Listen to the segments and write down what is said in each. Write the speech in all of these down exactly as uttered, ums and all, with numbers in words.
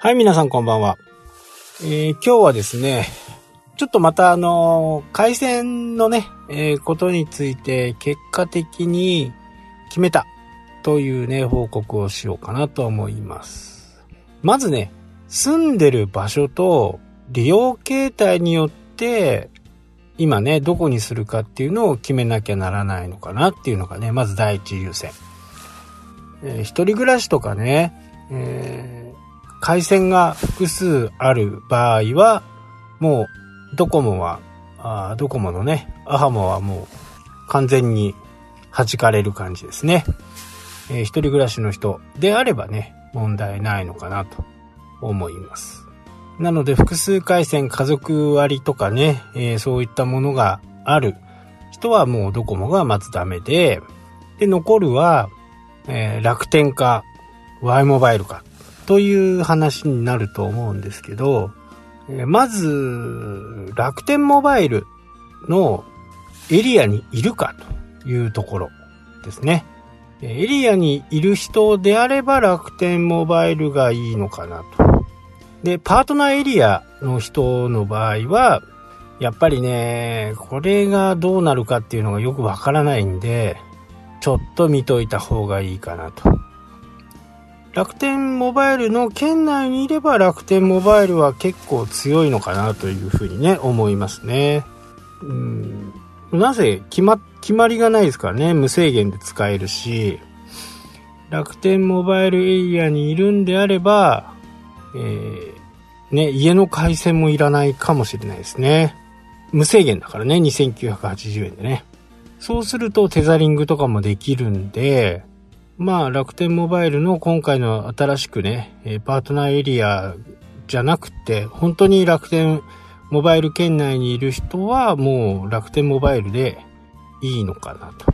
はい、皆さんこんばんは。えー、今日はですね、ちょっとまたあのー、回線のね、えー、ことについて結果的に決めたというね、報告をしようかなと思います。まずね、住んでる場所と利用形態によって、今ね、どこにするかっていうのを決めなきゃならないのかなっていうのがね、まず第一優先。えー、一人暮らしとかね、えー回線が複数ある場合は、もうドコモはあドコモのねアハモはもう完全に弾かれる感じですね、えー、一人暮らしの人であればね問題ないのかなと思います。なので複数回線家族割とかね、えー、そういったものがある人はもうドコモがまずダメで、で残るは、えー、楽天か Y モバイルかという話になると思うんですけど、まず楽天モバイルのエリアにいるかというところですね。エリアにいる人であれば楽天モバイルがいいのかなと。で、パートナーエリアの人の場合はやっぱりね、これがどうなるかっていうのがよくわからないんで、ちょっと見といた方がいいかなと。楽天モバイルの県内にいれば楽天モバイルは結構強いのかなというふうにね思いますね。うーん、なぜ決ま、決まりがないですからね、無制限で使えるし、楽天モバイルエリアにいるんであれば、えー、ね、家の回線もいらないかもしれないですね。無制限だからね、にせんきゅうひゃくはちじゅうえんでね。そうするとテザリングとかもできるんで、まあ楽天モバイルの今回の新しくねパートナーエリアじゃなくて、本当に楽天モバイル圏内にいる人はもう楽天モバイルでいいのかなと。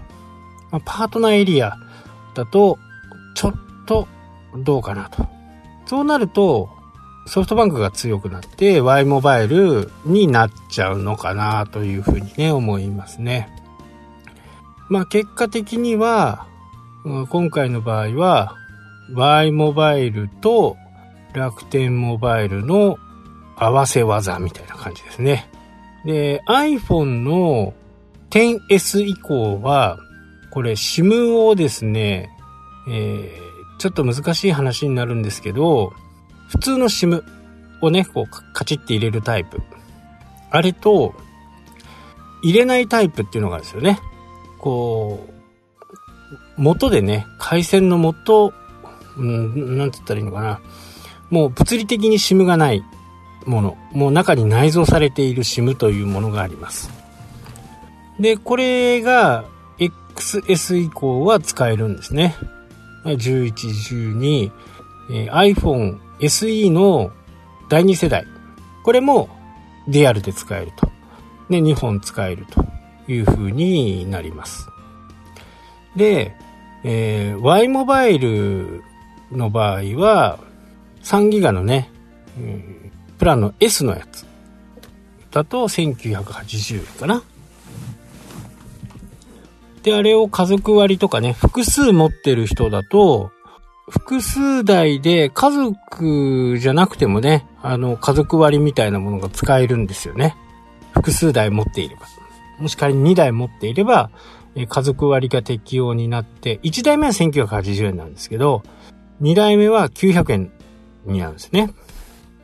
まあ、パートナーエリアだとちょっとどうかなと。そうなるとソフトバンクが強くなって Y モバイルになっちゃうのかなというふうにね思いますね。まあ結果的には今回の場合は Y モバイルと楽天モバイルの合わせ技みたいな感じですね。で、 iPhone の テンエス 以降はこれ SIM をですね、えー、ちょっと難しい話になるんですけど、普通の SIM をねこうカチッて入れるタイプ、あれと入れないタイプっていうのがあるんですよね。こう元でね、回線の元、うん、なんて言ったらいいのかな。もう物理的に SIM がないもの、もう中に内蔵されている SIM というものがあります。で、これが エックスエス 以降は使えるんですね。じゅういち、じゅうに、えー、iPhone エスイー のだいに世代。これもリアルで使えると。で、にほん使えるという風になります。で、えー、Y モバイルの場合はさんギガのね、うん、プランの S のやつだとせんきゅうひゃくはちじゅうえんかな。で、あれを家族割とかね、複数持ってる人だと、複数台で家族じゃなくてもね、あの家族割みたいなものが使えるんですよね。複数台持っていれば、もし仮ににだい持っていれば家族割が適用になって、いちだいめはせんきゅうひゃくはちじゅうえんなんですけど、にだいめはきゅうひゃくえんになるんですね。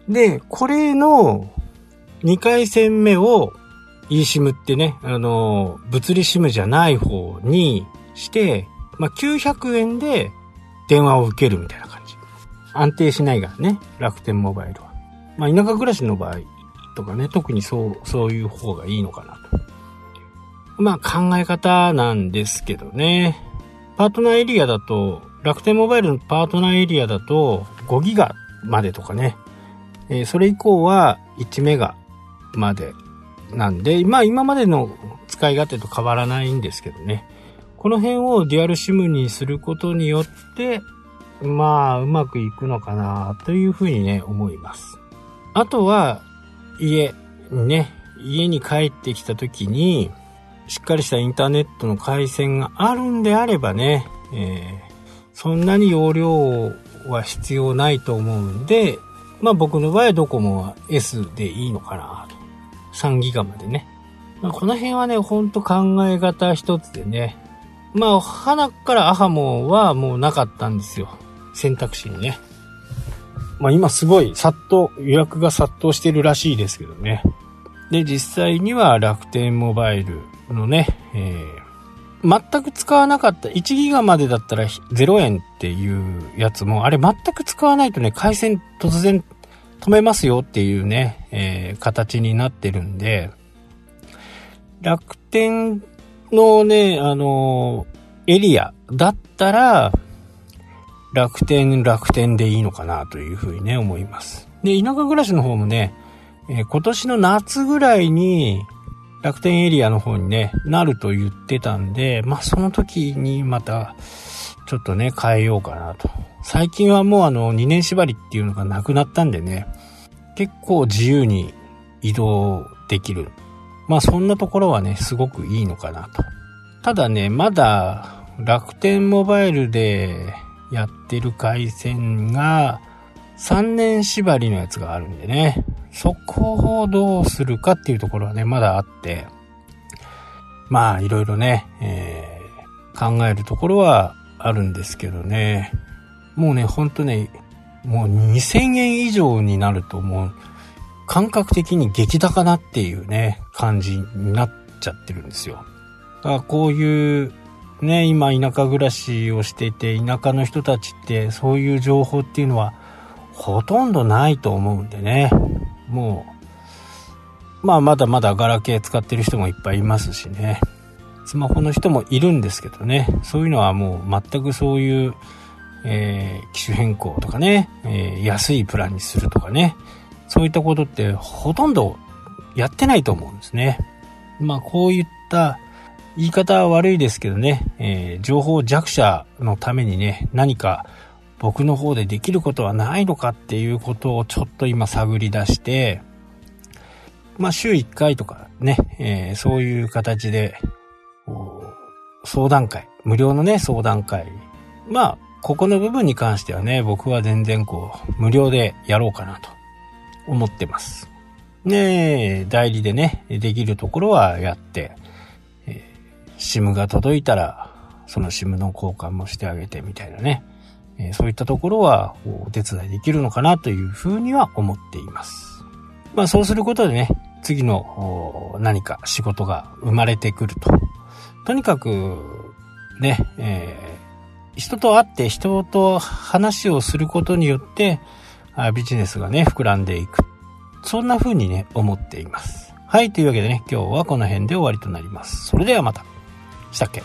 で、これのにかい戦目を eSIM ってね、あの、物理 SIM じゃない方にして、まあ、きゅうひゃくえんで電話を受けるみたいな感じ。安定しないからね、楽天モバイルは。まあ、田舎暮らしの場合とかね、特にそう、そういう方がいいのかなと。まあ考え方なんですけどね。パートナーエリアだと、楽天モバイルのパートナーエリアだとごギガまでとかね、えー、それ以降はいちメガまでなんで、まあ今までの使い勝手と変わらないんですけどね。この辺をデュアルシムにすることによって、まあうまくいくのかなというふうにね思います。あとは家にね、家に帰ってきた時に、しっかりしたインターネットの回線があるんであればね、えー、そんなに容量は必要ないと思うんで、まあ僕の場合はドコモは S でいいのかなと。さんギガまでね。まあ、この辺はね、ほんと考え方一つでね。まあ、花からアハモはもうなかったんですよ。選択肢にね。まあ今すごい殺到、予約が殺到してるらしいですけどね。で、実際には楽天モバイルのね、えー、全く使わなかった、いちギガまでだったらゼロえんっていうやつも、あれ全く使わないとね、回線突然止めますよっていうね、えー、形になってるんで、楽天のね、あのー、エリアだったら、楽天、楽天でいいのかなというふうにね、思います。で、田舎暮らしの方もね、えー、今年の夏ぐらいに楽天エリアの方にね、なると言ってたんで、まあその時にまたちょっとね、変えようかなと。最近はもうあのにねん縛りっていうのがなくなったんでね、結構自由に移動できる。まあそんなところはね、すごくいいのかなと。ただね、まだ楽天モバイルでやってる回線がさんねん縛りのやつがあるんでね、そこをどうするかっていうところはね、まだあって、まあいろいろね、えー、考えるところはあるんですけどね、もうね、ほんとね、もうにせんえん以上になるともう感覚的に激高なっていうね、感じになっちゃってるんですよ。だからこういうね、今田舎暮らしをしていて、田舎の人たちってそういう情報っていうのはほとんどないと思うんでね、もうまあまだまだガラケー使ってる人もいっぱいいますしね、スマホの人もいるんですけどね、そういうのはもう全くそういう、えー、機種変更とかね、えー、安いプランにするとかね、そういったことってほとんどやってないと思うんですね。まあこういった言い方は悪いですけどね、えー、情報弱者のためにね、何か僕の方でできることはないのかっていうことをちょっと今探り出して、まあ週いっかいとかね、えー、そういう形で相談会、無料のね相談会、まあここの部分に関してはね、僕は全然こう無料でやろうかなと思ってます。ねえ、代理でねできるところはやって、えー、シム が届いたらその シム の交換もしてあげてみたいなね。そういったところはお手伝いできるのかなというふうには思っています。まあそうすることでね、次の何か仕事が生まれてくると。とにかくね、えー、人と会って人と話をすることによってビジネスがね、膨らんでいく。そんなふうにね、思っています。はい、というわけでね、今日はこの辺で終わりとなります。それではまた。したっけ？